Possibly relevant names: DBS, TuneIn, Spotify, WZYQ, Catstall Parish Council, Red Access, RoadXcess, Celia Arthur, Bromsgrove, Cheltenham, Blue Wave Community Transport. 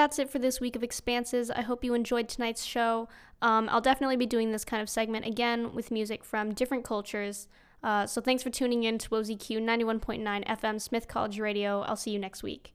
that's it for this week of Expanses. I hope you enjoyed tonight's show. I'll definitely be doing this kind of segment again with music from different cultures. So thanks for tuning in to WZYQ 91.9 FM Smith College Radio. I'll see you next week.